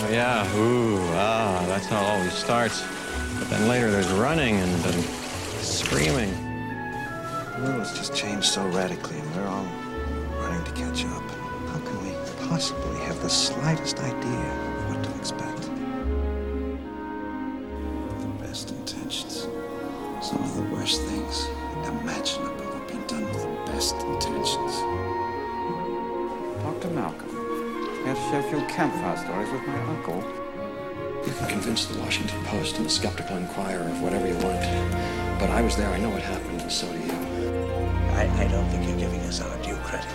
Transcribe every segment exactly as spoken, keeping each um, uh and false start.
Oh, yeah, ooh, ah, that's how it always starts. But then later there's running and, and screaming. The world has just changed so radically, and we're all running to catch up. How can we possibly have the slightest idea of what to expect? The best intentions. Some of the worst things imaginable have been done with the best intentions. Doctor Malcolm, I have to share a few campfire stories with my uncle. You can convince the Washington Post and the Skeptical Inquirer of whatever you want, but I was there, I know what happened, and so do you. I, I don't think you're giving us our due credit.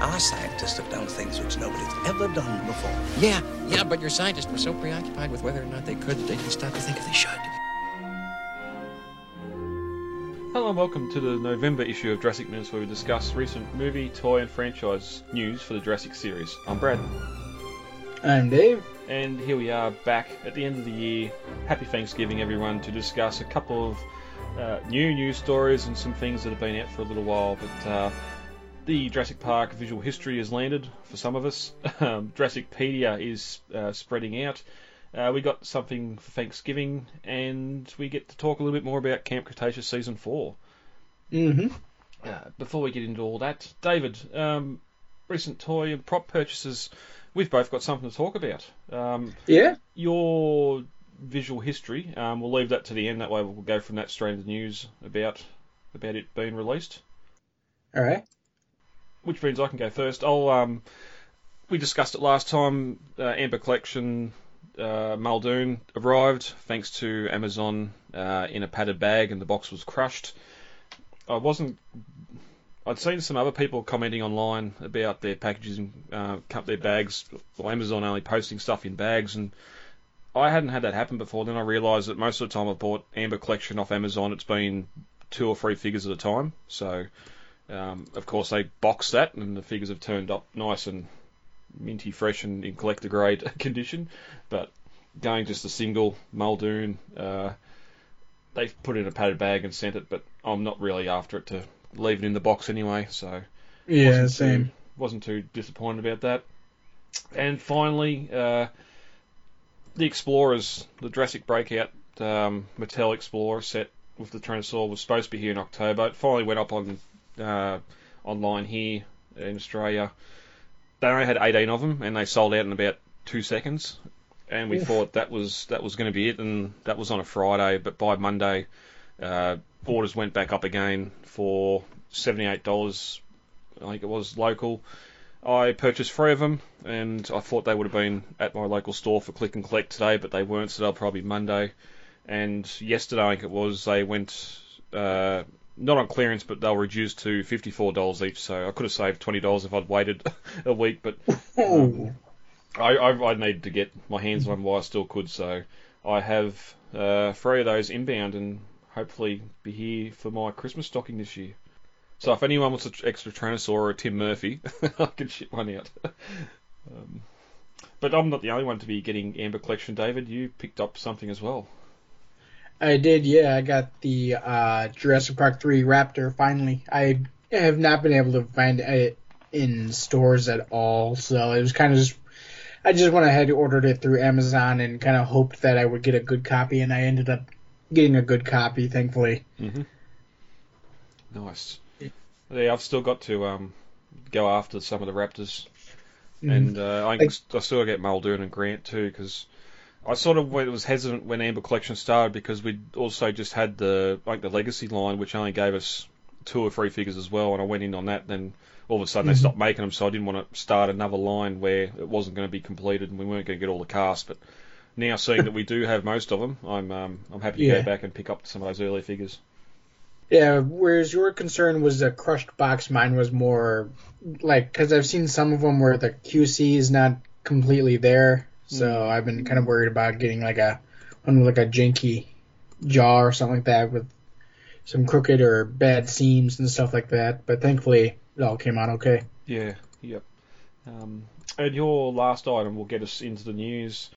Our scientists have done things which nobody's ever done before. Yeah, yeah, but your scientists were so preoccupied with whether or not they could that they didn't stop to think if they should. Hello and welcome to the November issue of Jurassic News, where we discuss recent movie, toy and franchise news for the Jurassic series. I'm Brad. I'm Dave. And here we are back at the end of the year. Happy Thanksgiving everyone, to discuss a couple of uh, new news stories and some things that have been out for a little while. But uh, the Jurassic Park Visual History has landed for some of us. Jurassicpedia is uh, spreading out. Uh, we got something for Thanksgiving, and we get to talk a little bit more about Camp Cretaceous Season four. Mm-hmm. Uh, before we get into all that, David, um, recent toy and prop purchases, we've both got something to talk about. Um, yeah. Your visual history, um, we'll leave that to the end, that way we'll go from that straight into the news about, about it being released. All right. Which means I can go first. I'll. Um, we discussed it last time, uh, Amber Collection... Uh, Muldoon arrived thanks to Amazon uh, in a padded bag, and the box was crushed. I wasn't. I'd seen some other people commenting online about their packages and uh, their bags, or Amazon only posting stuff in bags, and I hadn't had that happen before. Then I realised that most of the time I've bought Amber Collection off Amazon, it's been two or three figures at a time. So, um, of course, they boxed that, and the figures have turned up nice and minty fresh and in collector grade condition, but going just a single Muldoon, uh, they've put it in a padded bag and sent it, but I'm not really after it to leave it in the box anyway, so yeah, wasn't same. Too, wasn't too disappointed about that. And finally, uh, the Explorers, the Jurassic Breakout um, Mattel Explorer set with the Tyrannosaur was supposed to be here in October. It finally went up on uh, online here in Australia. They only had eighteen of them, and they sold out in about two seconds. And we yeah. thought that was that was going to be it, and that was on a Friday. But by Monday, uh, orders went back up again for seventy-eight dollars, I think it was, local. I purchased three of them, and I thought they would have been at my local store for click and collect today, but they weren't, so they'll probably Monday. And yesterday, I think it was, they went... Uh, not on clearance, but they'll reduce to fifty-four dollars each, so I could have saved twenty dollars if I'd waited a week, but um, I, I, I needed to get my hands on them while I still could, so I have uh, three of those inbound and hopefully be here for my Christmas stocking this year. So if anyone wants an extra Tyrannosaur or a Tim Murphy, I can ship one out. Um, but I'm not the only one to be getting Amber Collection, David. You picked up something as well. I did, yeah. I got the uh, Jurassic Park three Raptor, finally. I have not been able to find it in stores at all, so it was kind of just... I just went ahead and ordered it through Amazon and kind of hoped that I would get a good copy, and I ended up getting a good copy, thankfully. Mm-hmm. Nice. Yeah, I've still got to um, go after some of the Raptors, mm-hmm. and uh, I, like, I still get Muldoon and Grant, too, because... I sort of was hesitant when Amber Collection started because we'd also just had the like the Legacy line, which only gave us two or three figures as well, and I went in on that, then all of a sudden mm-hmm. they stopped making them, so I didn't want to start another line where it wasn't going to be completed and we weren't going to get all the casts. But now seeing that we do have most of them, I'm um, I'm happy to yeah. go back and pick up some of those earlier figures. Yeah, whereas your concern was the crushed box, mine was more like, because I've seen some of them where the Q C is not completely there. So I've been kind of worried about getting like a one with like a janky jaw or something like that with some crooked or bad seams and stuff like that. But thankfully, it all came out okay. Yeah, yep. Um, and your last item will get us into the news.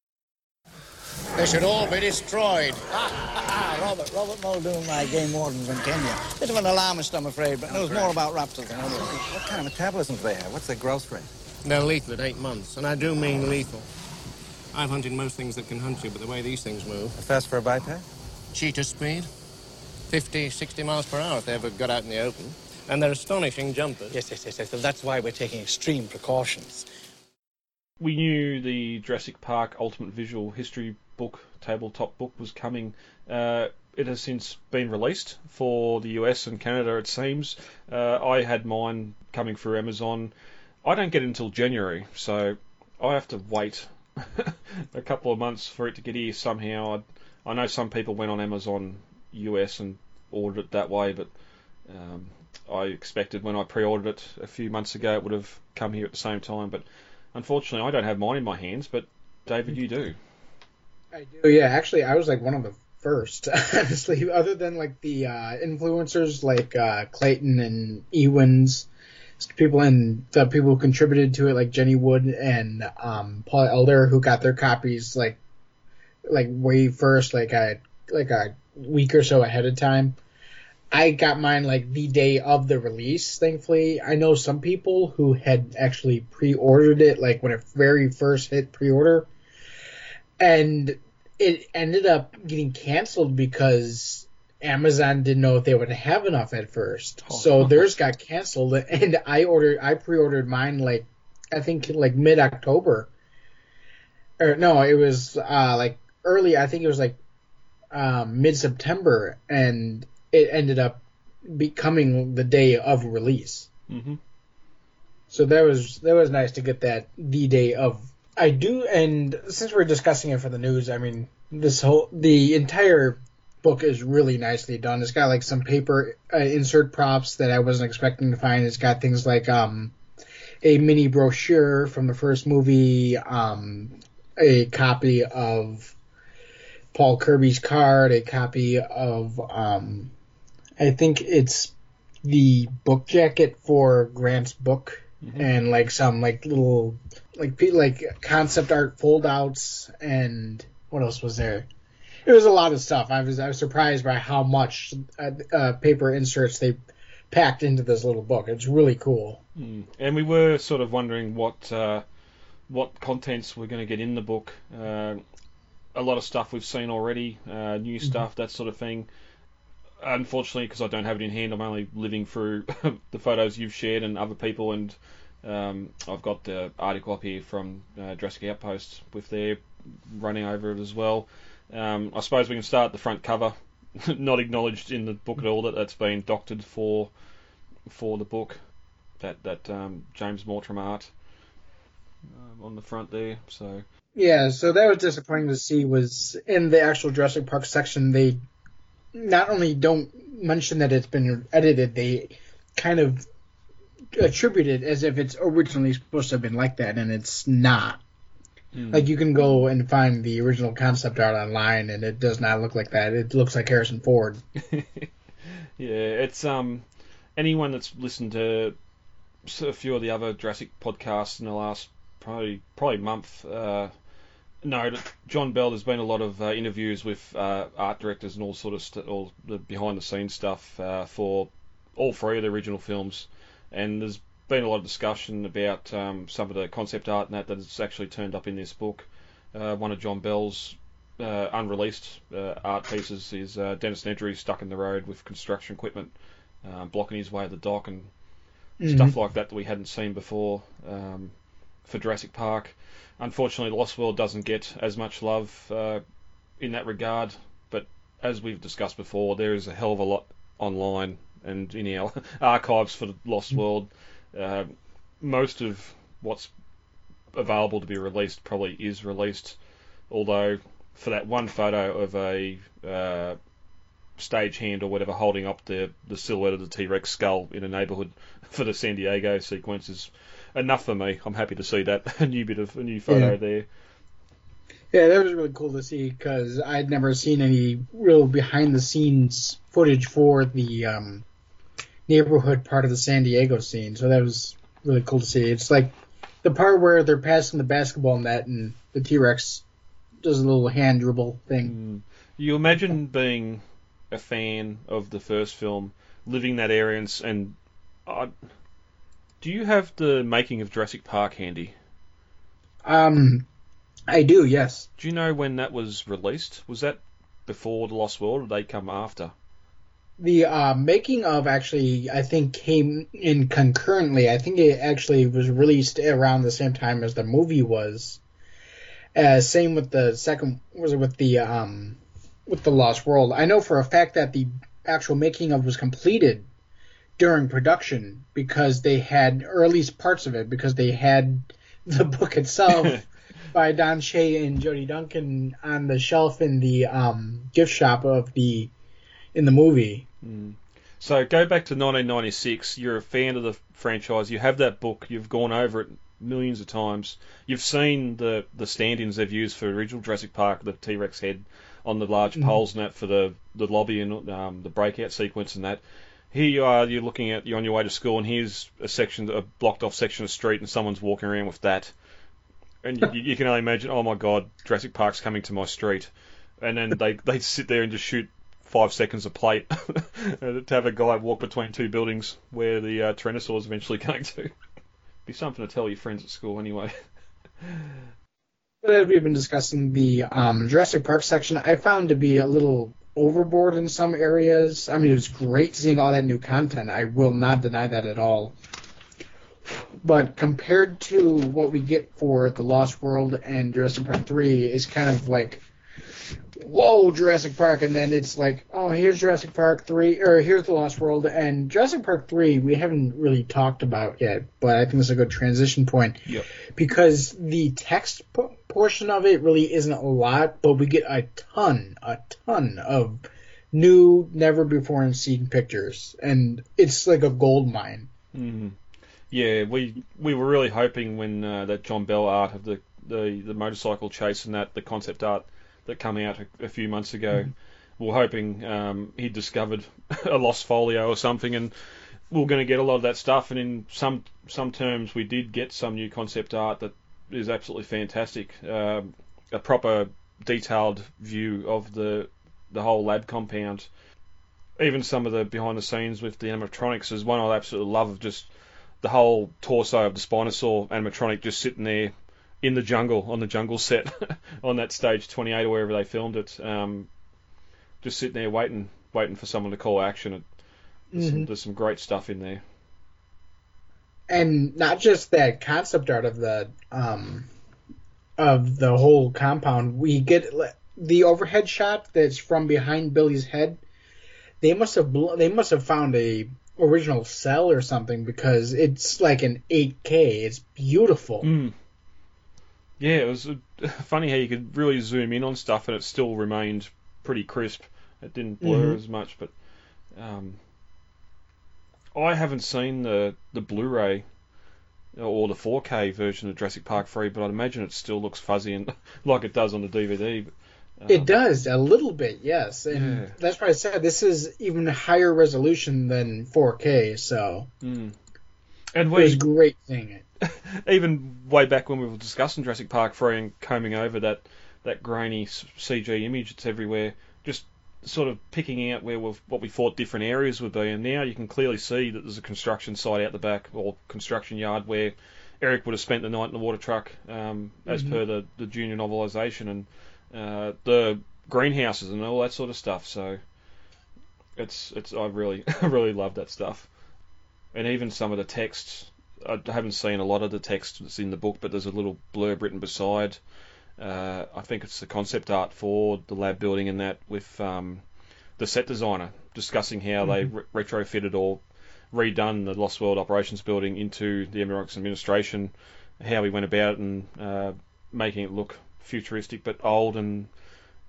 They should all be destroyed. Ah, ah, ah, Robert, Robert Muldoon, my game warden from Kenya. Bit of an alarmist, I'm afraid, but knows more about raptors than anyone. What kind of metabolism do they have? What's their growth rate? They're lethal at eight months, and I do mean lethal. I've hunted most things that can hunt you, but the way these things move... Fast for a biped? Cheetah speed. fifty, sixty miles per hour if they ever got out in the open. And they're astonishing jumpers. Yes, yes, yes, yes. So that's why we're taking extreme precautions. We knew the Jurassic Park Ultimate Visual History book, tabletop book, was coming. Uh, it has since been released for the U S and Canada, it seems. Uh, I had mine coming through Amazon. I don't get it until January, so I have to wait a couple of months for it to get here somehow. I, I know some people went on Amazon U S and ordered it that way, but... Um, I expected when I pre-ordered it a few months ago it would have come here at the same time, but unfortunately I don't have mine in my hands, but David, you do. I do, yeah. Actually, I was like one of the first, honestly, other than like the uh, influencers like uh, Clayton and Ewins, people and the people who contributed to it like Jenny Wood and um, Paul Elder, who got their copies like like way first, like a, like a week or so ahead of time. I got mine, like, the day of the release, thankfully. I know some people who had actually pre-ordered it, like, when it very first hit pre-order. And it ended up getting canceled because Amazon didn't know if they would have enough at first. Oh. So theirs got canceled, and I ordered, I pre-ordered mine, like, I think, like, mid-October. Or, no, it was, uh, like, early, I think it was, like, um, mid-September, and... it ended up becoming the day of release. Mm-hmm. So that was that was nice to get that the day of. I do, and since we're discussing it for the news, I mean, this whole the entire book is really nicely done. It's got like some paper uh, insert props that I wasn't expecting to find. It's got things like um, a mini brochure from the first movie, um, a copy of Paul Kirby's card, a copy of um. I think it's the book jacket for Grant's book, mm-hmm. and like some like little like like concept art foldouts, and what else was there? It was a lot of stuff. I was I was surprised by how much uh, uh, paper inserts they packed into this little book. It's really cool. Mm. And we were sort of wondering what uh, what contents we're going to get in the book. Uh, a lot of stuff we've seen already, uh, new mm-hmm. stuff, that sort of thing. Unfortunately, because I don't have it in hand, I'm only living through the photos you've shared and other people, and um, I've got the article up here from uh, Jurassic Outpost with their running over it as well. Um, I suppose we can start the front cover. Not acknowledged in the book at all that that's been doctored for for the book, that, that um, James Mortimer art um, on the front there. So yeah, so that was disappointing to see, was in the actual Jurassic Park section they... not only don't mention that it's been edited, they kind of attribute it as if it's originally supposed to have been like that, and it's not. Mm. Like, you can go and find the original concept art online, and it does not look like that. It looks like Harrison Ford. Yeah, it's... um anyone that's listened to a few of the other Jurassic podcasts in the last probably, probably month... uh No, John Bell, there's been a lot of uh, interviews with uh, art directors and all sort of st- all the behind-the-scenes stuff uh, for all three of the original films, and there's been a lot of discussion about um, some of the concept art and that that has actually turned up in this book. Uh, one of John Bell's uh, unreleased uh, art pieces is uh, Dennis Nedry stuck in the road with construction equipment, uh, blocking his way to the dock and mm-hmm. stuff like that that we hadn't seen before. Um, for Jurassic Park. Unfortunately, Lost World doesn't get as much love uh, in that regard, but as we've discussed before, there is a hell of a lot online and in our archives for the Lost World. Uh, most of what's available to be released probably is released, although for that one photo of a uh, stagehand or whatever holding up the, the silhouette of the T-Rex skull in a neighbourhood for the San Diego sequence is enough for me. I'm happy to see that a new bit of a new photo yeah. there. Yeah, that was really cool to see because I'd never seen any real behind the scenes footage for the um, neighborhood part of the San Diego scene. So that was really cool to see. It's like the part where they're passing the basketball net and the T-Rex does a little hand dribble thing. Mm. You imagine being a fan of the first film, living that area, and, and I. Do you have the making of Jurassic Park handy? Um, I do, yes. Do you know when that was released? Was that before The Lost World, or did they come after? The uh, making of actually, I think, came in concurrently. I think it actually was released around the same time as the movie was. Uh, same with the second, was it with the um, with the Lost World? I know for a fact that the actual making of was completed during production because they had, or at least parts of it, because they had the book itself by Don Shea and Jodie Duncan on the shelf in the um, gift shop of the in the movie. Mm. So go back to nineteen ninety-six. You're a fan of the franchise. You have that book. You've gone over it millions of times. You've seen the, the stand-ins they've used for the original Jurassic Park, the T-Rex head on the large mm-hmm. poles and that for the, the lobby and um, the breakout sequence and that. Here you are, you're looking at, you're on your way to school, and here's a section, a blocked-off section of the street, and someone's walking around with that. And you, you can only imagine, oh my God, Jurassic Park's coming to my street. And then they, they sit there and just shoot five seconds of plate to have a guy walk between two buildings where the uh, Tyrannosaur is eventually going to. Be something to tell your friends at school anyway. But as we've been discussing, the um, Jurassic Park section I found to be a little overboard in some areas. I mean, it was great seeing all that new content. I will not deny that at all. But compared to what we get for The Lost World and Jurassic Park three, it's kind of like, whoa, Jurassic Park, and then it's like, oh, here's Jurassic Park three, or here's The Lost World, and Jurassic Park three we haven't really talked about yet, but I think it's a good transition point. Yep. Because the text po- portion of it really isn't a lot, but we get a ton, a ton of new, never-before-seen pictures, and it's like a gold mine. Mm-hmm. Yeah, we we were really hoping when uh, that John Bell art of the, the, the motorcycle chase and that, the concept art that came out a, a few months ago, mm-hmm. we were hoping um, he discovered a lost folio or something, and we were going to get a lot of that stuff, and in some some terms we did get some new concept art that is absolutely fantastic. Uh, a proper detailed view of the the whole lab compound. Even some of the behind the scenes with the animatronics is one I absolutely love, of just the whole torso of the Spinosaur animatronic just sitting there in the jungle, on the jungle set, on that stage twenty-eight or wherever they filmed it, um, just sitting there waiting, waiting for someone to call action. There's, mm-hmm. some, there's some great stuff in there, and not just that concept art of the um, of the whole compound. We get the overhead shot that's from behind Billy's head. They must have blo- they must have found a original cell or something, because it's like an eight K. It's beautiful. Mm. Yeah, it was funny how you could really zoom in on stuff and it still remained pretty crisp. It didn't blur mm-hmm. as much, but um, I haven't seen the, the Blu-ray or the four K version of Jurassic Park three, but I'd imagine it still looks fuzzy and like it does on the D V D. But, um, it does, a little bit, yes. And yeah. That's why I said this is even higher resolution than four K, so mm. and we, it was great seeing it. Even way back when we were discussing Jurassic Park three and combing over that, that grainy C G image that's everywhere, just sort of picking out where we've, what we thought different areas would be, and now you can clearly see that there's a construction site out the back, or construction yard, where Eric would have spent the night in the water truck, um, as mm-hmm. per the, the junior novelisation, and uh, the greenhouses and all that sort of stuff. So it's it's I really really love that stuff, and even some of the texts. I haven't seen a lot of the text that's in the book, but there's a little blurb written beside. Uh, I think it's the concept art for the lab building and that, with um, the set designer discussing how mm-hmm. they re- retrofitted or redone the Lost World Operations Building into the Emmerich's administration, how he went about it and uh, making it look futuristic but old, and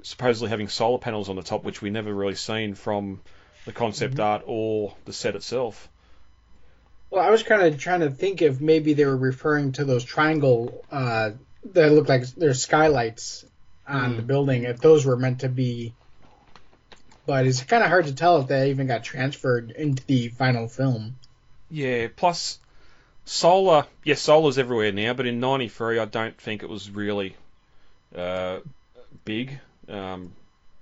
supposedly having solar panels on the top, which we never really seen from the concept mm-hmm. art or the set itself. Well, I was kind of trying to think if maybe they were referring to those triangle uh, that look like there's skylights on mm. the building, if those were meant to be. But it's kind of hard to tell if they even got transferred into the final film. Yeah, plus solar. Yeah, solar's everywhere now, but in ninety-three, I don't think it was really uh, big. Um,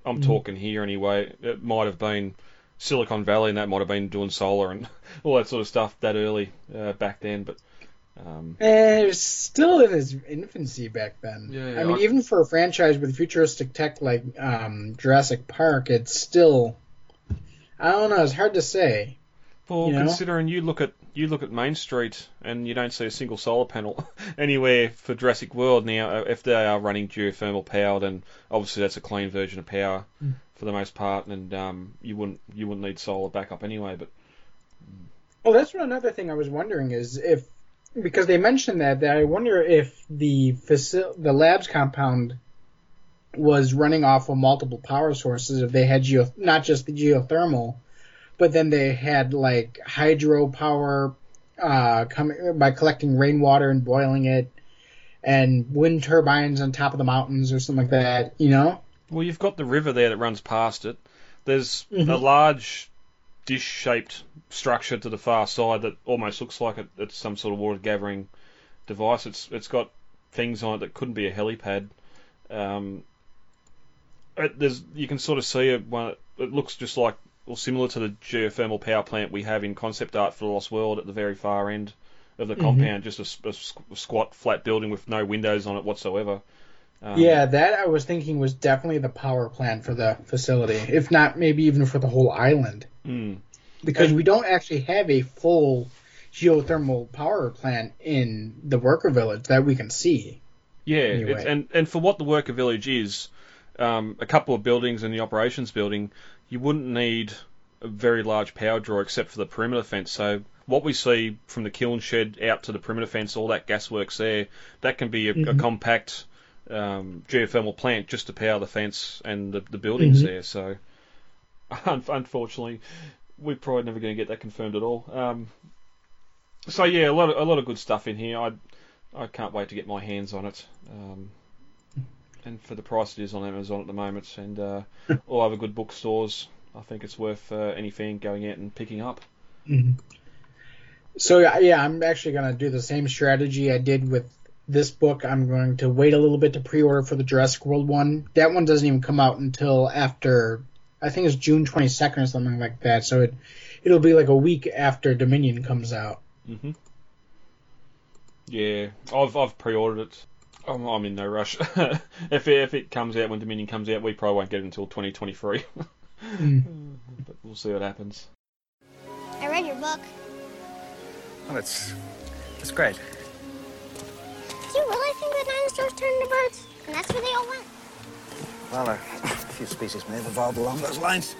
I'm mm. talking here anyway. It might have been Silicon Valley, and that might have been doing solar and all that sort of stuff that early uh, back then, but Um, and it was still in its infancy back then. Yeah, yeah, I mean, I'll... even for a franchise with futuristic tech like um, Jurassic Park, it's still, I don't know, it's hard to say. Well, you know? Considering you look at you look at Main Street and you don't see a single solar panel anywhere for Jurassic World now. If they are running geothermal power, then obviously that's a clean version of power mm. for the most part, and um, you wouldn't you wouldn't need solar backup anyway. But oh, that's what another thing I was wondering is if. Because they mentioned that, that I wonder if the faci- the labs compound was running off of multiple power sources. If they had geo- not just the geothermal, but then they had like hydro power uh, coming by collecting rainwater and boiling it, and wind turbines on top of the mountains or something like that. You know. Well, you've got the river there that runs past it. There's mm-hmm. a large dish-shaped structure to the far side that almost looks like it, it's some sort of water-gathering device. It's It's got things on it that couldn't be a helipad. Um, it, there's you can sort of see it, one, it looks just like, or similar to the geothermal power plant we have in concept art for the Lost World at the very far end of the mm-hmm. compound, just a, a squat, flat building with no windows on it whatsoever. Um, yeah, that I was thinking was definitely the power plant for the facility, if not maybe even for the whole island. Mm. Because and, we don't actually have a full geothermal power plant in the worker village that we can see. Yeah, anyway. it's, and, and for what the worker village is, um, a couple of buildings and the operations building, you wouldn't need a very large power draw except for the perimeter fence. So what we see from the kiln shed out to the perimeter fence, all that gasworks there, that can be a, mm-hmm. a compact um, geothermal plant just to power the fence and the, the buildings mm-hmm. there. So... Unfortunately, we're probably never going to get that confirmed at all. Um, so yeah, a lot of a lot of good stuff in here. I I can't wait to get my hands on it. Um, and for the price it is on Amazon at the moment, and uh, all other good bookstores, I think it's worth uh, any fan going out and picking up. Mm-hmm. So yeah, I'm actually going to do the same strategy I did with this book. I'm going to wait a little bit to pre-order for the Jurassic World one. That one doesn't even come out until after. I think it's June twenty-second or something like that, so it, it'll be like a week after Dominion comes out. Mm-hmm. Yeah, I've I've pre-ordered it. I'm, I'm in no rush. if, it, if it comes out when Dominion comes out, we probably won't get it until twenty twenty-three. mm. But we'll see what happens. I read your book. Oh, that's, that's great. Do you really think the dinosaurs turned into birds? And that's where they all went? Well, a few species may have evolved along those lines.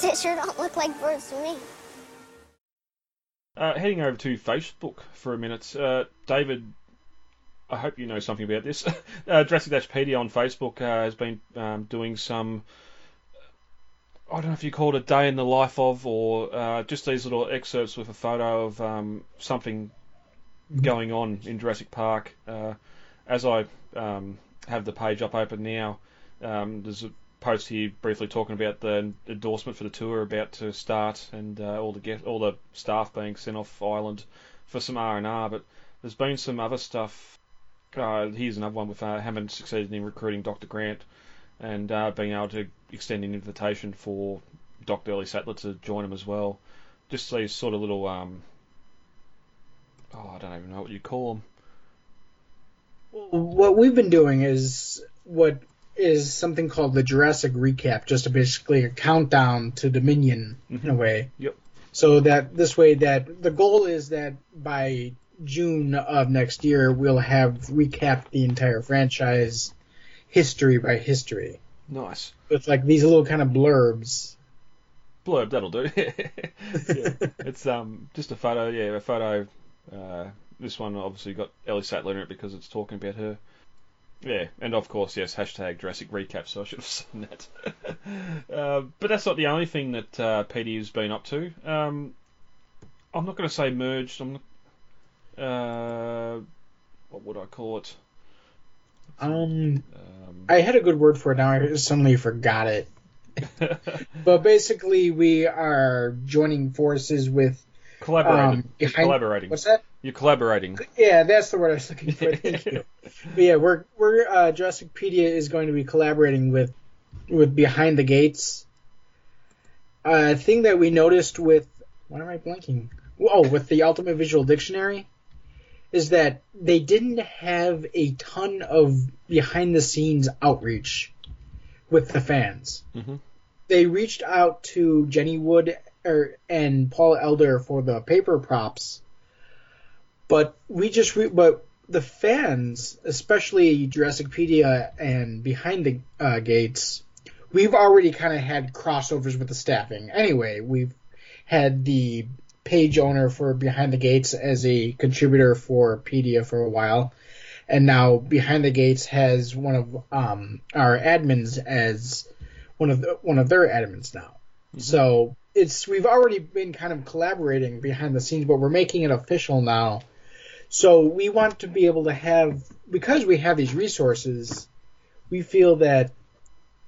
They sure don't look like birds to me. Uh, heading over to Facebook for a minute. Uh, David, I hope you know something about this. uh, Jurassic-pedia on Facebook uh, has been um, doing some... I don't know if you call it a day in the life of, or uh, just these little excerpts with a photo of um, something... going on in Jurassic Park. Uh, as I um, have the page up open now, um, there's a post here briefly talking about the endorsement for the tour about to start, and uh, all the get, all the staff being sent off island for some R and R. But there's been some other stuff. Uh, here's another one with uh, Hammond succeeded in recruiting Doctor Grant and uh, being able to extend an invitation for Doctor Ellie Sattler to join him as well. Just these sort of little... Um, Oh, I don't even know what you call them. What we've been doing is what is something called the Jurassic Recap, just a basically a countdown to Dominion mm-hmm. in a way. Yep. So that this way that the goal is that by June of next year we'll have recapped the entire franchise history by history. Nice. It's like these little kind of blurbs. Blurb, that'll do. yeah. It's um just a photo, yeah, a photo. Uh, this one obviously got Ellie Sattler in it because it's talking about her. Yeah, and of course, yes, hashtag Jurassic Recap, so I should have seen that. uh, but that's not the only thing that uh, Petey has been up to. Um, I'm not going to say merged. I'm not, uh, what would I call it? Um, um, I had a good word for it, now I suddenly forgot it. But basically, we are joining forces with Collaborating. Um, behind, collaborating. What's that? You're collaborating. Yeah, that's the word I was looking for. Thank you. But yeah, we're we're uh, Jurassicpedia is going to be collaborating with with Behind the Gates, uh, thing that we noticed with, why am I blanking? Oh, with the Ultimate Visual Dictionary, is that they didn't have a ton of behind-the-scenes outreach with the fans. Mm-hmm. They reached out to Jenny Wood er, and Paul Elder for the paper props, but we just re- but the fans, especially Jurassicpedia and Behind the uh, Gates, we've already kind of had crossovers with the staffing. Anyway, we've had the page owner for Behind the Gates as a contributor for Pedia for a while, and now Behind the Gates has one of um, our admins as one of the, one of their admins now. Mm-hmm. So it's we've already been kind of collaborating behind the scenes, but we're making it official now. So we want to be able to have, because we have these resources, we feel that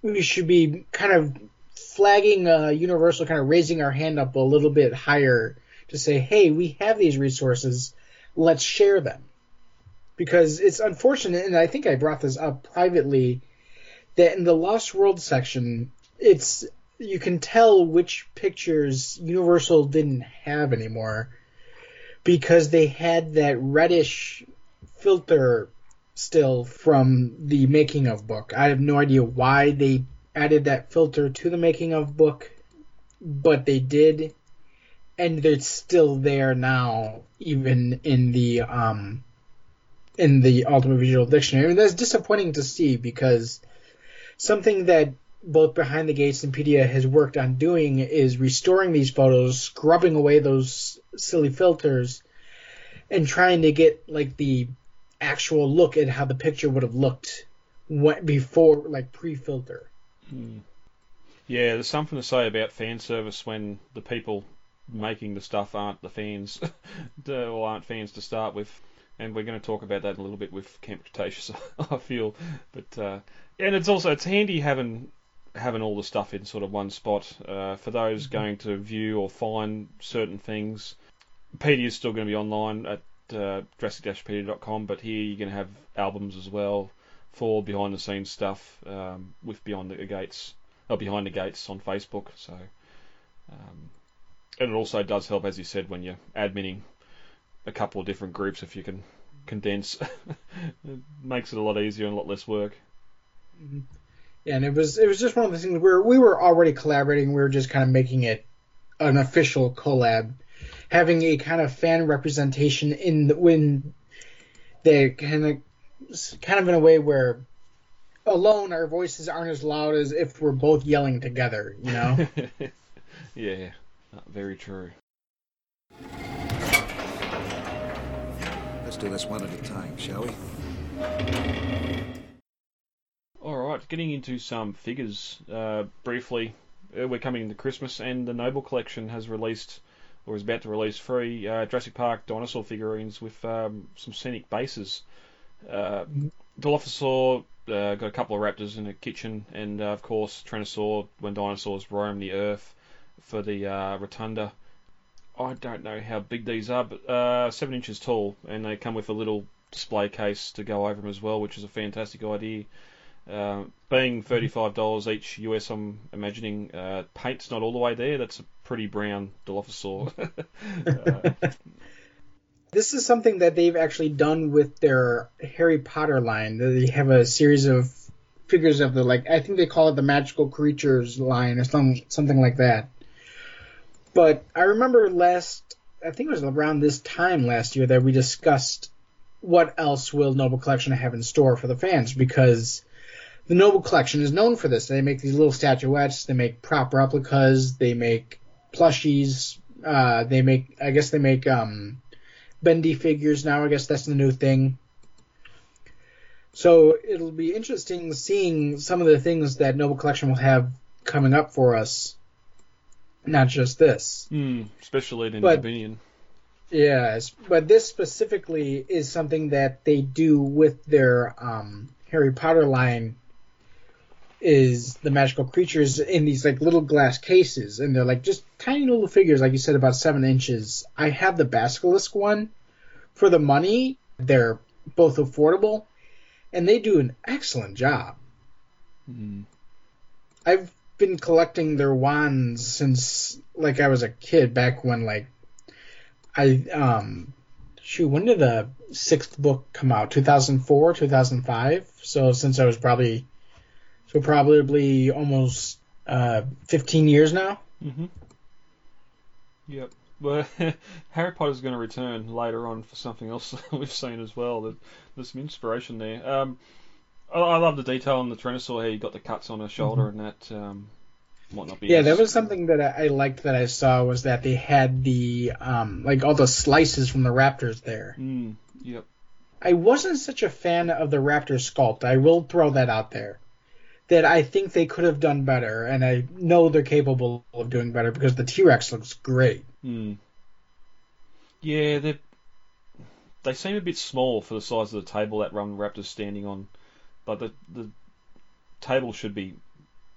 we should be kind of flagging uh, Universal, kind of raising our hand up a little bit higher to say, hey, we have these resources, let's share them. Because it's unfortunate, and I think I brought this up privately, that in the Lost World section, it's you can tell which pictures Universal didn't have anymore, because they had that reddish filter still from the making of book. I have no idea why they added that filter to the making of book, but they did, and it's still there now, even in the um, in the Ultimate Visual Dictionary. I mean, that's disappointing to see, because something that both Behind the Gates and Pedia has worked on doing is restoring these photos, scrubbing away those silly filters, and trying to get like the actual look at how the picture would have looked what before, like pre-filter. Hmm. Yeah, there's something to say about fan service when the people making the stuff aren't the fans, or aren't fans to start with. And we're going to talk about that a little bit with Camp Cretaceous, I feel. But uh, and it's also it's handy having. having all the stuff in sort of one spot uh, for those mm-hmm. going to view or find certain things. Pedia is still going to be online at uh, Jurassic Pedia dot com, but here you're going to have albums as well for behind the scenes stuff um, with Beyond the Gates or Behind the Gates on Facebook. So um, and it also does help, as you said, when you're adminning a couple of different groups, if you can condense, it makes it a lot easier and a lot less work. Mm-hmm. Yeah, and it was it was just one of the things where we were already collaborating. We were just kind of making it an official collab, having a kind of fan representation in the, when they kind of kind of in a way where alone our voices aren't as loud as if we're both yelling together, you know? Yeah, not very true. Let's do this one at a time, shall we? Alright, getting into some figures uh, briefly. We're coming into Christmas, and the Noble Collection has released, or is about to release, free uh, Jurassic Park dinosaur figurines with um, some scenic bases. Uh, Dilophosaur, uh, got a couple of raptors in a kitchen, and uh, of course Tyrannosaur, when dinosaurs roam the earth, for the uh, Rotunda. I don't know how big these are, but uh, seven inches tall, and they come with a little display case to go over them as well, which is a fantastic idea. Uh, being thirty-five dollars each U S, I'm imagining uh, paint's not all the way there. That's a pretty brown Dilophosaur. uh. This is something that they've actually done with their Harry Potter line. They have a series of figures of the, like, I think they call it the Magical Creatures line or some, something like that. But I remember last, I think it was around this time last year that we discussed what else will Noble Collection have in store for the fans, because the Noble Collection is known for this. They make these little statuettes. They make prop replicas. They make plushies. Uh, they make, I guess they make um, bendy figures now. I guess that's the new thing. So it'll be interesting seeing some of the things that Noble Collection will have coming up for us. Not just this. Mm, especially in Dominion. Yes, but this specifically is something that they do with their um, Harry Potter line, is the Magical Creatures in these like little glass cases, and they're like just tiny little figures, like you said, about seven inches. I have the Basilisk one for the money. They're both affordable, and they do an excellent job. Mm. I've been collecting their wands since, like, I was a kid, back when, like, I, um, shoot, when did the sixth book come out? two thousand four, two thousand five? So since I was probably, so probably almost uh, fifteen years now. Mm-hmm. Yep. Well, Harry Potter's going to return later on for something else we've seen as well. That There's some inspiration there. Um, I, I love the detail on the Tyrannosaur, how you got the cuts on her shoulder, mm-hmm. and that um, might not be... Yeah, that was something that I, I liked that I saw, was that they had the, um, like, all the slices from the raptors there. Mm, yep. I wasn't such a fan of the raptor sculpt. I will throw that out there. That I think they could have done better, and I know they're capable of doing better, because the T-Rex looks great. Hmm. Yeah, they they seem a bit small for the size of the table that Rum Raptor's standing on, but the the table should be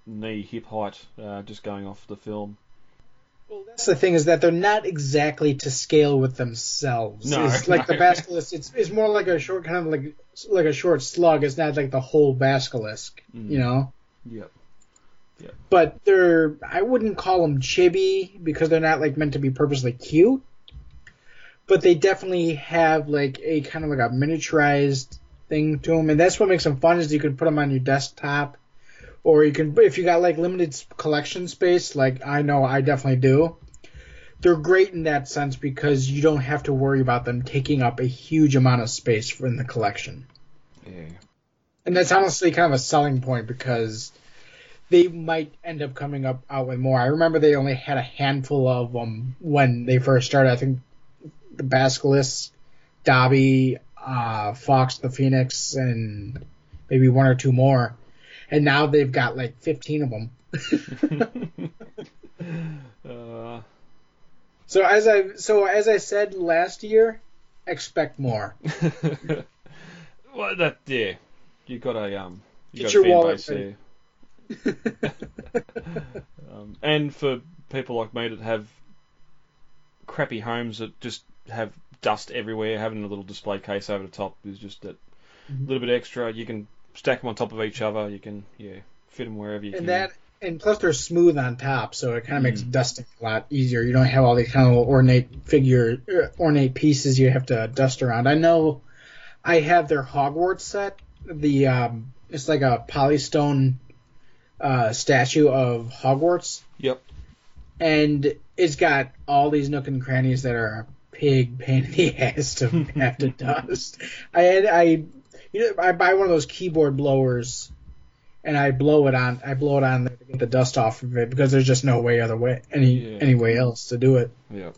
knee hip height. Uh, just going off the film. Well, that's the thing, is that they're not exactly to scale with themselves. No, it's like no. The basilisk. It's it's more like a short kind of like like a short slug. It's not like the whole basilisk, mm. you know. Yep. Yeah. But they're, I wouldn't call them chibi, because they're not like meant to be purposely cute, but they definitely have like a kind of like a miniaturized thing to them, and that's what makes them fun, is you can put them on your desktop, or you can, if you got like limited collection space, like I know I definitely do, they're great in that sense, because you don't have to worry about them taking up a huge amount of space in the collection. Yeah. And that's honestly kind of a selling point, because they might end up coming up out with more. I remember they only had a handful of them when they first started. I think the Basilisk, Dobby, uh, Fox the Phoenix, and maybe one or two more. And now they've got like fifteen of them. uh... So as I so as I said last year, expect more. Well, that yeah, you got a um, you Get got your a fan wallet base there. um, and for people like me that have crappy homes that just have dust everywhere, having a little display case over the top is just that mm-hmm. little bit extra. You can stack them on top of each other. You can yeah fit them wherever you and can. That, and plus they're smooth on top, so it kind of mm. makes dusting a lot easier. You don't have all these kind of little ornate figure, er, ornate pieces you have to dust around. I know I have their Hogwarts set. The um, it's like a polystone Uh, statue of Hogwarts. Yep. And it's got all these nook and crannies that are a pig pain in the ass to have to dust. I had I, you know, I buy one of those keyboard blowers, and I blow it on. I blow it on there to get the dust off of it, because there's just no way other way any yeah. any way else to do it. Yep.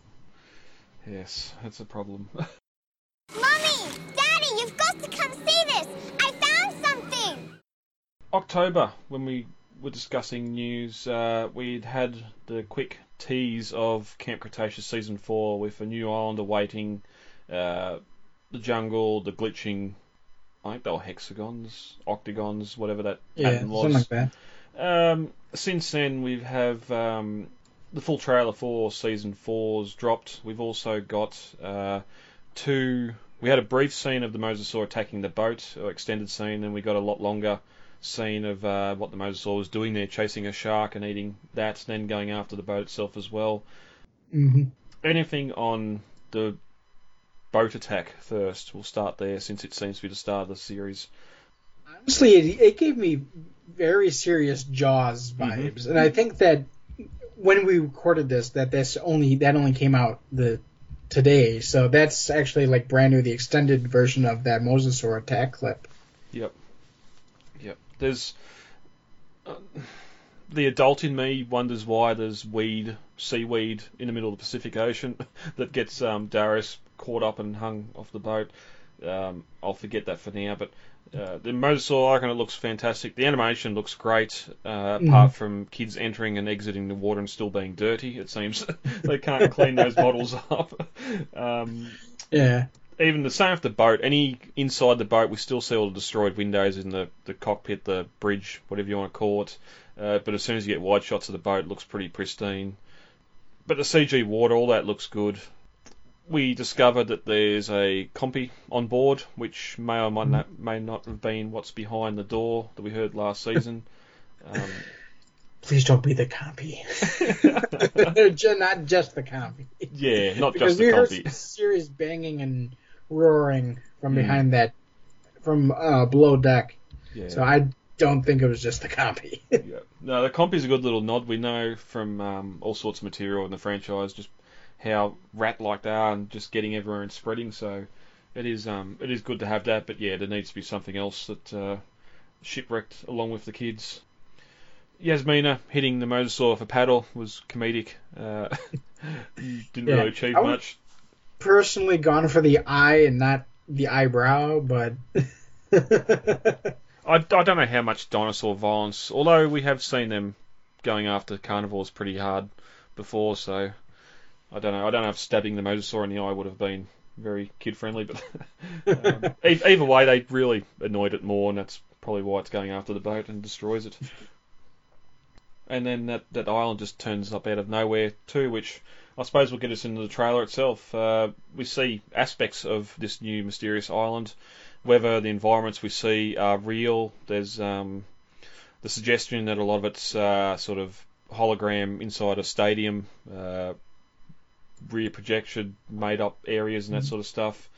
Yes, that's a problem. Mommy, Daddy, you've got to come see this. I found something. October, when we. We're discussing news. Uh, we'd had the quick tease of Camp Cretaceous Season four with a new island awaiting, uh, the jungle, the glitching, I think they were hexagons, octagons, whatever that yeah, pattern was. Yeah, something like that. Um, since then, we have um, the full trailer for Season four's dropped. We've also got uh, two... We had a brief scene of the Mosasaur attacking the boat, or extended scene, and we got a lot longer scene of uh, what the Mosasaur was doing there, chasing a shark and eating that, then going after the boat itself as well. Mm-hmm. Anything on the boat attack first? We'll start there, since it seems to be the start of the series. Honestly, it, it gave me very serious Jaws vibes, mm-hmm. and I think that when we recorded this, that this only that only came out the today, so that's actually like brand new, the extended version of that Mosasaur attack clip. Yep. There's uh, the adult in me wonders why there's weed, seaweed in the middle of the Pacific Ocean that gets um, Darius caught up and hung off the boat. Um, I'll forget that for now. But uh, the Mosasaur icon, it looks fantastic. The animation looks great, uh, mm. apart from kids entering and exiting the water and still being dirty. It seems they can't clean those models up. Um, yeah. Even the same with the boat. Any inside the boat, we still see all the destroyed windows in the, the cockpit, the bridge, whatever you want to call it. Uh, but as soon as you get wide shots of the boat, it looks pretty pristine. But the C G water, all that looks good. We discovered that there's a compy on board, which may or might not, may not have been what's behind the door that we heard last season. Um, please don't be the copy. Not just the copy. Yeah, not just the copy. Because we heard serious banging and roaring from behind mm. that, from uh, below deck. Yeah. So I don't think it was just the copy. Yeah. No, the compy's a good little nod. We know from um, all sorts of material in the franchise just how rat-like they are and just getting everywhere and spreading. So it is um, it is good to have that. But yeah, there needs to be something else that uh, shipwrecked along with the kids. Yasmina hitting the Mosasaur with a paddle was comedic. Uh, didn't yeah. really achieve I much. Personally, gone for the eye and not the eyebrow, but I, I don't know how much dinosaur violence. Although we have seen them going after carnivores pretty hard before, so I don't know. I don't know if stabbing the Mosasaur in the eye would have been very kid friendly, but um, either way, they really annoyed it more, and that's probably why it's going after the boat and destroys it. And then that, that island just turns up out of nowhere too, which I suppose will get us into the trailer itself. Uh, we see aspects of this new mysterious island, whether the environments we see are real. There's um, the suggestion that a lot of it's uh, sort of hologram inside a stadium, uh, rear projection, made-up areas and that mm-hmm. sort of stuff.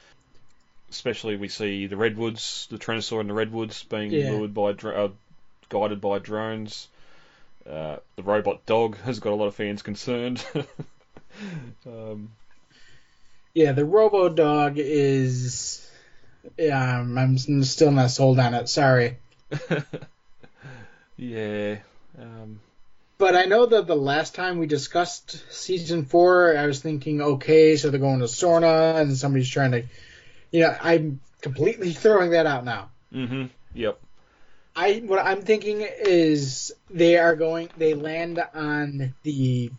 Especially we see the redwoods, the Tyrannosaur in the redwoods being yeah. lured by uh, guided by drones. Uh, the robot dog has got a lot of fans concerned. um, yeah, the robo dog is. Yeah, I'm, I'm still not sold on it. Sorry. yeah. Um... But I know that the last time we discussed season four, I was thinking, okay, so they're going to Sorna, and somebody's trying to. You know, I'm completely throwing that out now. Mm-hmm. Yep. I what I'm thinking is they are going. They land on the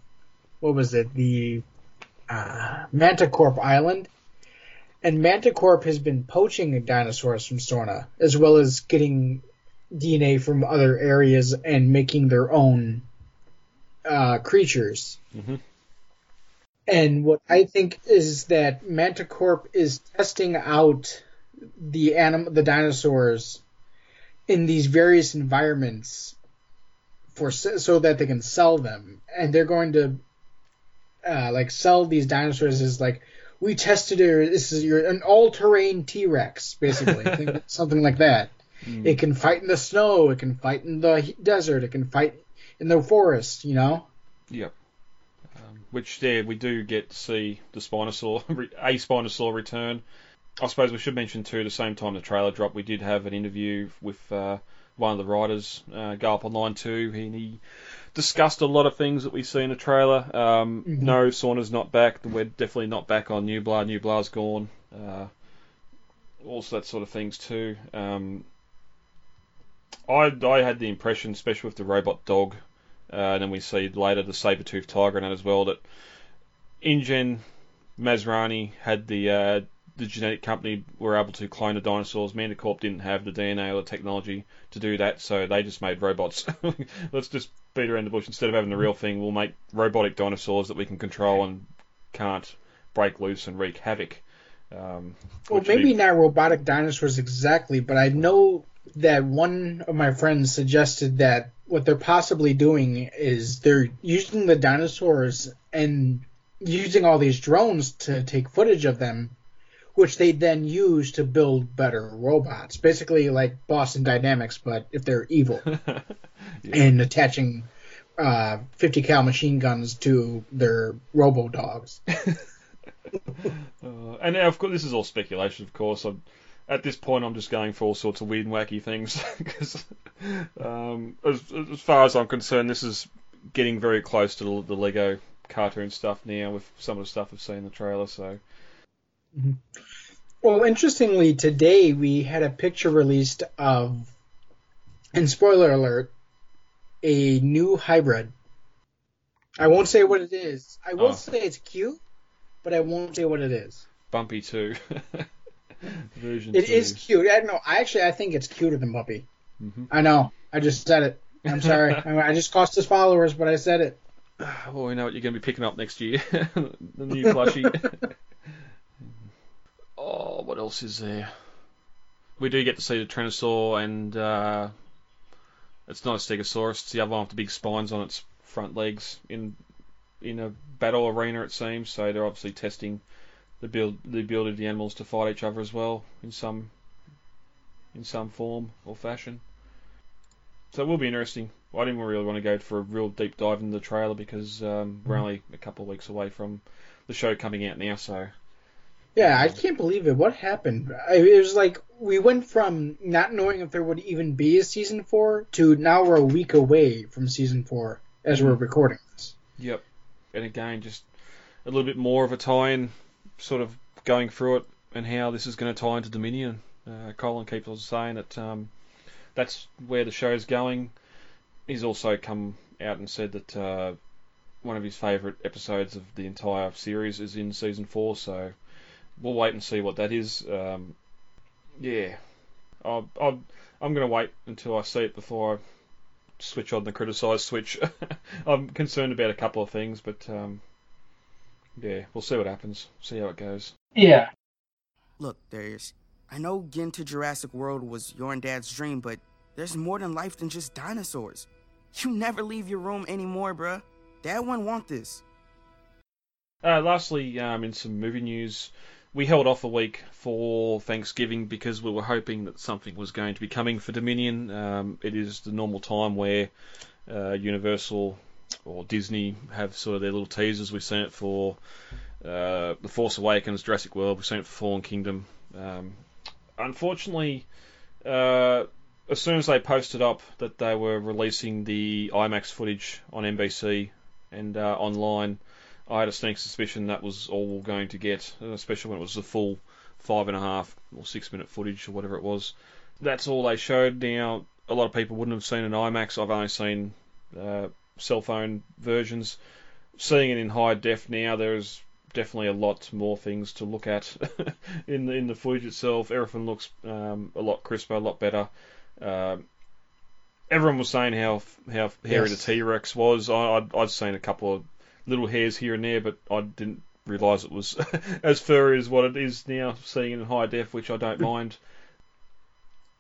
what was it? The uh, Mantah Corp Island, and Mantah Corp has been poaching dinosaurs from Sorna, as well as getting D N A from other areas and making their own uh, creatures. Mm-hmm. And what I think is that Mantah Corp is testing out the anim- the dinosaurs in these various environments for so that they can sell them, and they're going to uh, like sell these dinosaurs as like, we tested it, this is your an all-terrain T-Rex basically. Something like that. Mm. It can fight in the snow, it can fight in the desert, it can fight in the forest, you know. Yep. Um, which there yeah, we do get to see the Spinosaur a Spinosaur return. I suppose we should mention, too, at the same time the trailer dropped, we did have an interview with uh, one of the writers, uh, go up online, too, and he discussed a lot of things that we see in the trailer. Um, mm-hmm. No, Sorna's not back. We're definitely not back on New Blood. New Blood's gone. Uh, also that sort of things, too. Um, I I had the impression, especially with the robot dog, uh, and then we see later the saber-toothed tiger in that as well, that InGen Masrani had the... Uh, the genetic company were able to clone the dinosaurs. Mantah Corp didn't have the D N A or the technology to do that, so they just made robots. Let's just beat around the bush. Instead of having the real thing, we'll make robotic dinosaurs that we can control and can't break loose and wreak havoc. Um, well, maybe be... not robotic dinosaurs exactly, but I know that one of my friends suggested that what they're possibly doing is they're using the dinosaurs and using all these drones to take footage of them, which they then use to build better robots. Basically like Boston Dynamics, but if they're evil. yeah. And attaching uh, fifty cal machine guns to their robo-dogs. uh, and of course, this is all speculation, of course. I'm, at this point, I'm just going for all sorts of weird and wacky things. Because um, as, as far as I'm concerned, this is getting very close to the, the Lego cartoon stuff now with some of the stuff I've seen in the trailer, so... Mm-hmm. Well, interestingly, today we had a picture released of, and spoiler alert, a new hybrid. I won't say what it is. I will oh. say it's cute, but I won't say what it is. Bumpy two. Version it two. Is cute. I don't know. I actually I think it's cuter than Bumpy. Mm-hmm. I know. I just said it. I'm sorry. I just cost us followers, but I said it. Well, we know what you're going to be picking up next year. The new plushie. Oh, what else is there? We do get to see the Tyrannosaur and uh, It's not a Stegosaurus. It's the other one with the big spines on its front legs in in a battle arena, it seems. So they're obviously testing the build the ability of the animals to fight each other as well in some in some form or fashion. So it will be interesting. I didn't really want to go for a real deep dive into the trailer because um, we're only a couple of weeks away from the show coming out now. So yeah, I can't believe it. What happened? It was like we went from not knowing if there would even be a season four to now we're a week away from season four as we're recording this. Yep. And again, just a little bit more of a tie-in, sort of going through it and how this is going to tie into Dominion. Uh, Colin keeps on saying that um, that's where the show's going. He's also come out and said that uh, one of his favourite episodes of the entire series is in season four, so we'll wait and see what that is. Um, yeah, I'll, I'll, I'm going to wait until I see it before I switch on the criticise switch. I'm concerned about a couple of things, but um, yeah, we'll see what happens, see how it goes. Yeah. Look, there's... I know getting to Jurassic World was your and Dad's dream, but there's more than life than just dinosaurs. You never leave your room anymore, bruh. Dad wouldn't want this. Uh, lastly, um, in some movie news, we held off a week for Thanksgiving because we were hoping that something was going to be coming for Dominion. Um, it is the normal time where uh, Universal or Disney have sort of their little teasers. We've seen it for uh, The Force Awakens, Jurassic World. We've seen it for Fallen Kingdom. Um, unfortunately, uh, as soon as they posted up that they were releasing the IMAX footage on N B C and uh, online, I had a sneak suspicion that was all we're going to get, especially when it was the full five and a half or six minute footage or whatever it was. That's all they showed. Now, a lot of people wouldn't have seen an IMAX. I've only seen uh, cell phone versions. Seeing it in high def now, there's definitely a lot more things to look at in the, in the footage itself. Everything looks um, a lot crisper, a lot better. Um, everyone was saying how how hairy yes. the T-Rex was. I, I'd, I'd seen a couple of little hairs here and there, but I didn't realise it was as furry as what it is now, seeing it in high def, which I don't mind.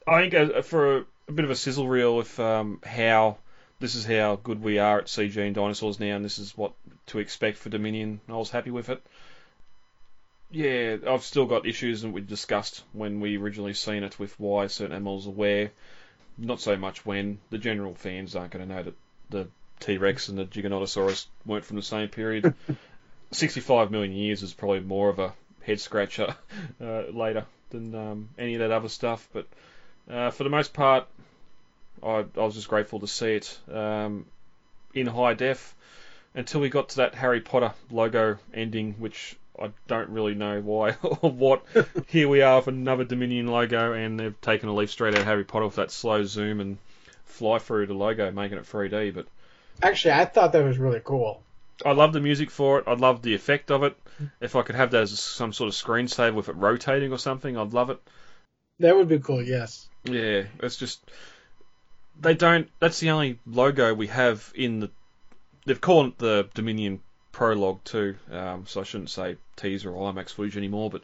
I think for a, a bit of a sizzle reel if um, how... This is how good we are at C G and dinosaurs now, and this is what to expect for Dominion. I was happy with it. Yeah, I've still got issues that we discussed when we originally seen it with why certain animals are where. Not so much when. The general fans aren't going to know that the T-Rex and the Giganotosaurus weren't from the same period. sixty-five million years is probably more of a head-scratcher uh, later than um, any of that other stuff, but uh, for the most part... I, I was just grateful to see it um, in high def until we got to that Harry Potter logo ending, which I don't really know why or what. Here we are with another Dominion logo, and they've taken a leaf straight out of Harry Potter with that slow zoom and fly through the logo, making it three D. But actually, I thought that was really cool. I love the music for it. I love the effect of it. If I could have that as some sort of screensaver with it rotating or something, I'd love it. That would be cool, yes. Yeah, it's just... They don't... That's the only logo we have in the... They've called it the Dominion Prologue too, um, so I shouldn't say teaser or IMAX footage anymore, but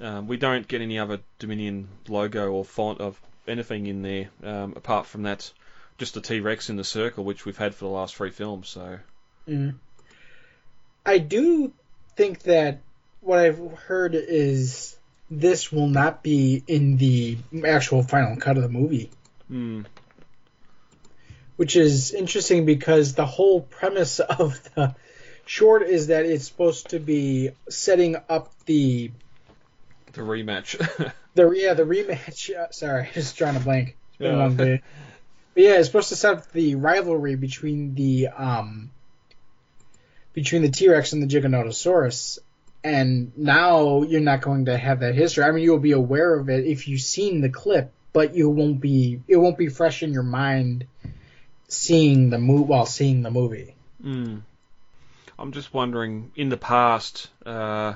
um, we don't get any other Dominion logo or font of anything in there, um, apart from that, just the T-Rex in the circle, which we've had for the last three films, so... Mm. I do think that what I've heard is this will not be in the actual final cut of the movie. Hmm. Which is interesting because the whole premise of the short is that it's supposed to be setting up the... The rematch. the Yeah, the rematch. Uh, sorry, I just drawn a blank. It's been yeah. a long day. But yeah, it's supposed to set up the rivalry between the um, between the T-Rex and the Giganotosaurus. And now you're not going to have that history. I mean, you'll be aware of it if you've seen the clip, but you won't be. It won't be fresh in your mind seeing the mo- while seeing the movie. Mm. I'm just wondering, in the past, uh,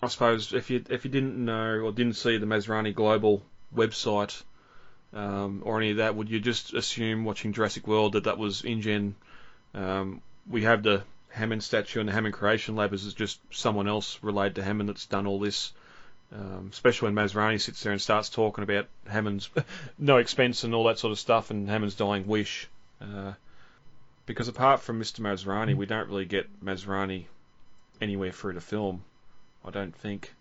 I suppose if you if you didn't know or didn't see the Masrani Global website um, or any of that, would you just assume watching Jurassic World that that was InGen? Um, we have the Hammond statue and the Hammond Creation Lab is just someone else related to Hammond that's done all this. Um, especially when Masrani sits there and starts talking about Hammond's no expense and all that sort of stuff, and Hammond's dying wish. Uh, because apart from Mister Masrani, we don't really get Masrani anywhere through the film, I don't think.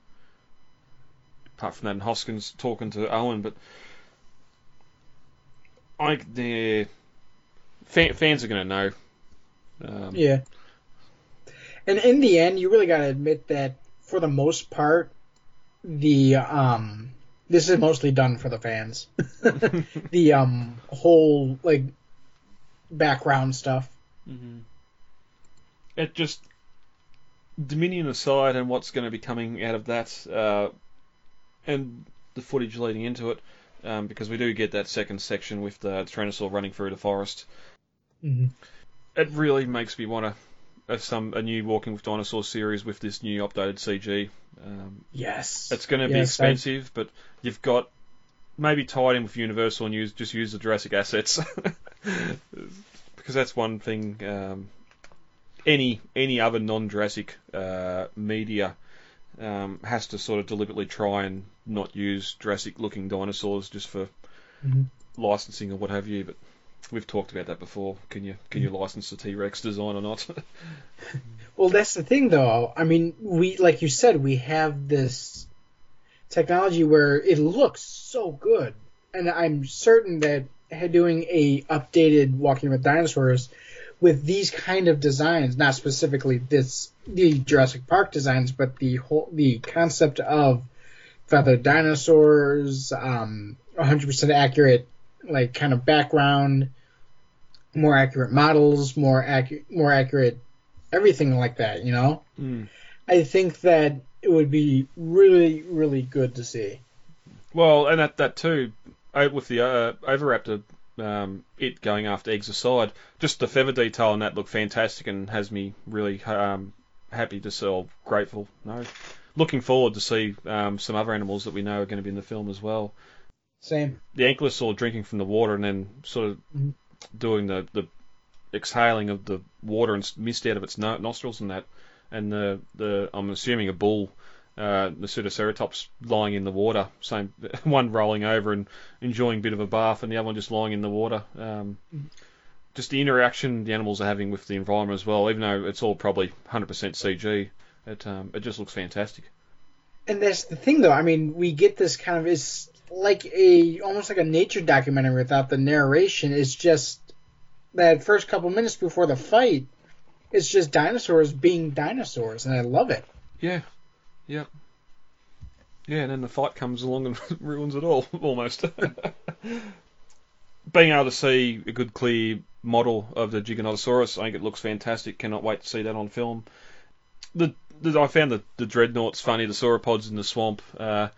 Apart from that, and Hoskins talking to Owen, but I the fan, fans are going to know. Um, yeah. And in the end, you really got to admit that for the most part, the um this is mostly done for the fans. The um whole like background stuff. Mm-hmm. It just, Dominion aside and what's going to be coming out of that, uh, and the footage leading into it, um, because we do get that second section with the Tyrannosaur running through the forest. Mm-hmm. It really makes me want to have some a new Walking with Dinosaurs series with this new updated C G. Um, yes. It's going to yes, be expensive, I... but you've got, maybe tied in with Universal and use, just use the Jurassic assets. Because that's one thing, um, any any other non-Jurassic uh, media um, has to sort of deliberately try and not use Jurassic-looking dinosaurs just for mm-hmm. licensing or what have you, but we've talked about that before. Can you can you license the T-Rex design or not? Well, that's the thing, though. I mean, we like you said, we have this technology where it looks so good, and I'm certain that doing a updated Walking with Dinosaurs with these kind of designs, not specifically this the Jurassic Park designs, but the whole the concept of feathered dinosaurs, um, one hundred percent accurate, like kind of background, more accurate models, more accurate, more accurate, everything like that. You know, mm. I think that it would be really, really good to see. Well, and that that too, with the uh, Overraptor, um, it going after eggs aside, just the feather detail on that looked fantastic and has me really um, happy to sell, grateful. No, looking forward to see um, some other animals that we know are going to be in the film as well. Same. The Ankylosaur drinking from the water and then sort of mm-hmm. doing the, the exhaling of the water and mist out of its nostrils and that, and the, the I'm assuming a bull, uh, the Pseudoceratops lying in the water, same one rolling over and enjoying a bit of a bath, and the other one just lying in the water. Um, mm-hmm. Just the interaction the animals are having with the environment as well, even though it's all probably one hundred percent C G, it um, it just looks fantastic. And that's the thing, though. I mean, we get this kind of is. Like a almost like a nature documentary without the narration. It's just that first couple minutes before the fight, it's just dinosaurs being dinosaurs, and I love it. Yeah, yeah, yeah. And then the fight comes along and ruins it all almost. Being able to see a good clear model of the Giganotosaurus, I think it looks fantastic. Cannot wait to see that on film. The, the I found the the dreadnoughts funny. The sauropods in the swamp. Uh,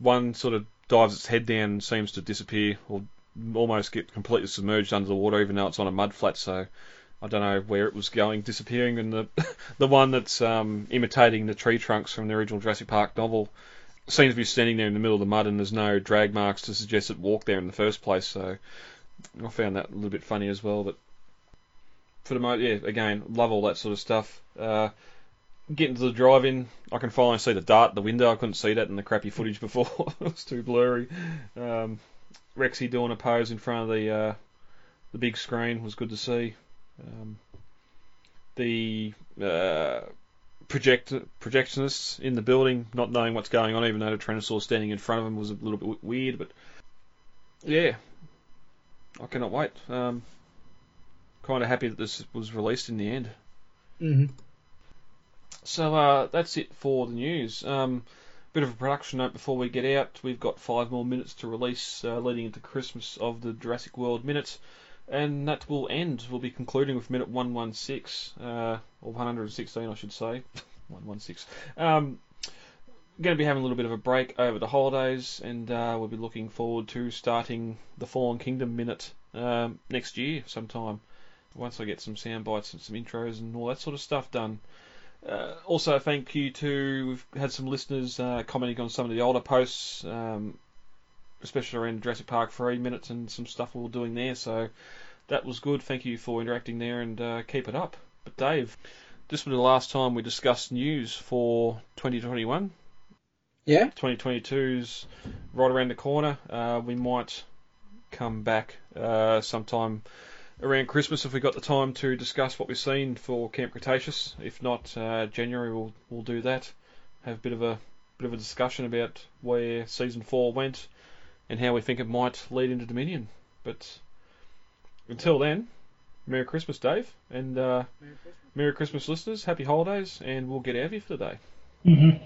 one sort of dives its head down and seems to disappear or almost get completely submerged under the water, even though it's on a mud flat, so I don't know where it was going, disappearing. And the the one that's um, imitating the tree trunks from the original Jurassic Park novel seems to be standing there in the middle of the mud, and there's no drag marks to suggest it walked there in the first place, so I found that a little bit funny as well. But for the moment, yeah, again, love all that sort of stuff. Uh, Getting to the drive-in, I can finally see the dart at the window. I couldn't see that in the crappy footage before. It was too blurry. Um, Rexy doing a pose in front of the uh, the big screen was good to see. Um, the uh, project projectionists in the building, not knowing what's going on, even though the Tyrannosaur standing in front of them was a little bit weird. But yeah, I cannot wait. Um, kind of happy that this was released in the end. Mm-hmm. So uh, that's it for the news. Um, bit of a production note before we get out. We've got five more minutes to release uh, leading into Christmas of the Jurassic World minutes, and that will end. We'll be concluding with minute one sixteen, uh, or one sixteen I should say. one sixteen. Um, going to be having a little bit of a break over the holidays, and uh, we'll be looking forward to starting the Fallen Kingdom minute um, next year sometime, once I get some sound bites and some intros and all that sort of stuff done. Uh, also, thank you to, we've had some listeners uh, commenting on some of the older posts, um, especially around Jurassic Park three minutes and some stuff we were doing there, so that was good. Thank you for interacting there, and uh, keep it up. But Dave, this was the last time we discussed news for twenty twenty-one. Yeah. twenty twenty-two's right around the corner. Uh, we might come back uh, sometime around Christmas if we got the time to discuss what we've seen for Camp Cretaceous. If not, uh, January we'll we'll do that. Have a bit of a bit of a discussion about where season four went and how we think it might lead into Dominion. But until then, Merry Christmas, Dave, and uh, Merry Christmas. Merry Christmas, listeners. Happy holidays, and we'll get out of here for the day. Mm-hmm.